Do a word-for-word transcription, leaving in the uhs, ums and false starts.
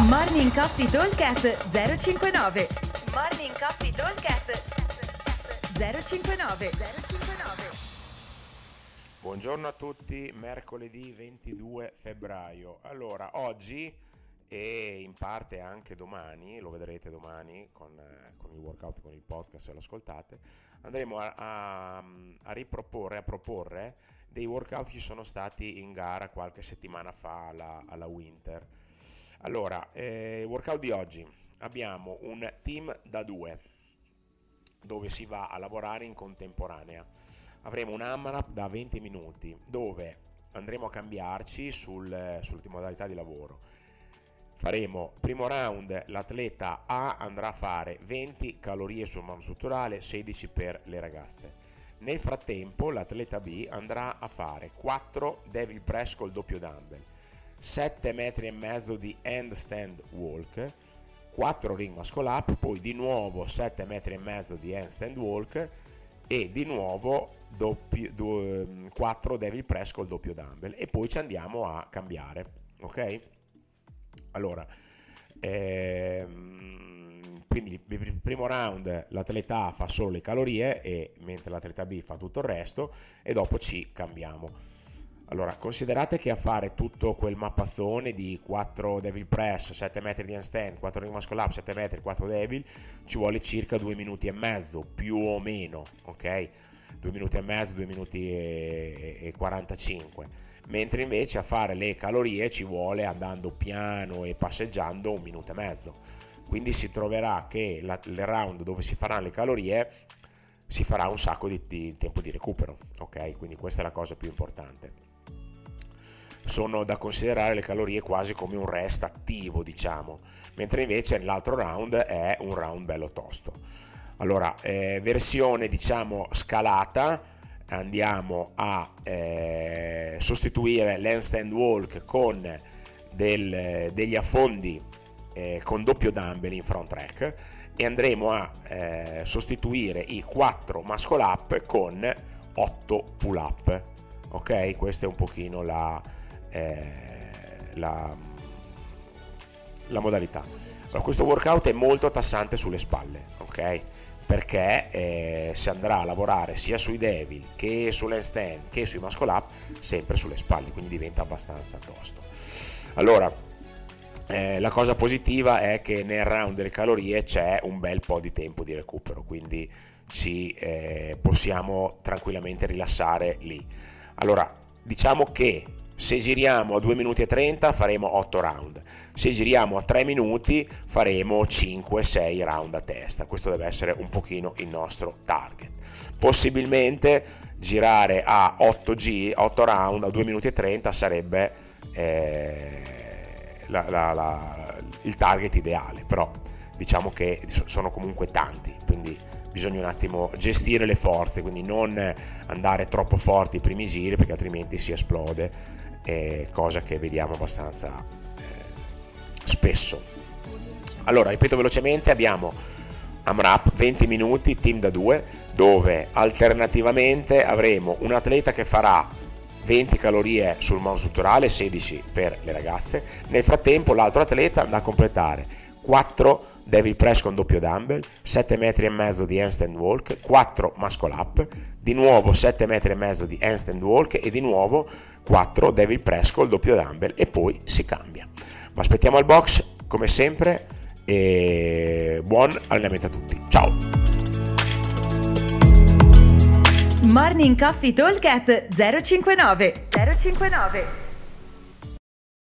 Morning Coffee Talkcast zero cinquantanove. Morning Coffee Talkcast zero cinquantanove. Buongiorno a tutti, mercoledì ventidue febbraio. Allora, oggi e in parte anche domani, lo vedrete domani con, con il workout, con il podcast, se lo ascoltate, andremo a, a, a riproporre, a proporre dei workout che sono stati in gara qualche settimana fa alla, alla Winter. Allora, eh, workout di oggi, abbiamo un team da due dove si va a lavorare in contemporanea. Avremo un AMRAP da venti minuti dove andremo a cambiarci sul, sulle modalità di lavoro. Faremo primo round, l'atleta A andrà a fare venti calorie sul monostrutturale, sedici per le ragazze. Nel frattempo l'atleta B andrà a fare quattro devil press col doppio dumbbell, sette metri e mezzo di handstand walk, quattro ring muscle up, poi di nuovo sette metri e mezzo di handstand walk e di nuovo doppio, do, quattro devil press col doppio dumbbell e poi ci andiamo a cambiare, ok? Allora, ehm, quindi il primo round l'atleta A fa solo le calorie e mentre l'atleta B fa tutto il resto e dopo ci cambiamo. Allora, considerate che a fare tutto quel mappazzone di quattro devil press, sette metri di handstand, quattro ring muscle up, sette metri, quattro devil, ci vuole circa due minuti e mezzo, più o meno, ok? due minuti e mezzo, due minuti e quarantacinque. Mentre invece a fare le calorie ci vuole, andando piano e passeggiando, un minuto e mezzo. Quindi si troverà che la, il round dove si faranno le calorie si farà un sacco di, di tempo di recupero, ok? Quindi questa è la cosa più importante. Sono da considerare le calorie quasi come un rest attivo, diciamo, mentre invece l'altro round è un round bello tosto. Allora, eh, versione diciamo scalata. Andiamo a eh, sostituire l'handstand walk con del, degli affondi eh, con doppio dumbbell in front rack e andremo a eh, sostituire i quattro muscle up con otto pull up, ok? Questa è un pochino la, eh, la, la modalità. Allora, questo workout è molto tassante sulle spalle, ok? Perché eh, si andrà a lavorare sia sui devil che sull'handstand che sui muscle up sempre sulle spalle, quindi diventa abbastanza tosto. Allora, eh, la cosa positiva è che nel round delle calorie c'è un bel po' di tempo di recupero, quindi ci eh, possiamo tranquillamente rilassare lì. Allora, diciamo che se giriamo a due minuti e trenta faremo otto round, se giriamo a tre minuti faremo cinque sei round a testa. Questo deve essere un pochino il nostro target, possibilmente girare a otto round a due minuti e trenta sarebbe eh, la, la, la, il target ideale, però diciamo che sono comunque tanti, quindi bisogna un attimo gestire le forze, quindi non andare troppo forti i primi giri perché altrimenti si esplode, eh, cosa che vediamo abbastanza eh, spesso. Allora, ripeto velocemente, abbiamo AMRAP venti minuti, team da due, dove alternativamente avremo un atleta che farà venti calorie sul monostrutturale, sedici per le ragazze, nel frattempo l'altro atleta andrà a completare quattro devil press con doppio dumbbell, sette metri e mezzo di handstand walk, quattro muscle up, di nuovo sette metri e mezzo di handstand walk e di nuovo quattro devil press col doppio dumbbell e poi si cambia. Ma aspettiamo al box come sempre e buon allenamento a tutti. Ciao. Morning Coffee Talk at zero cinquantanove zero cinquantanove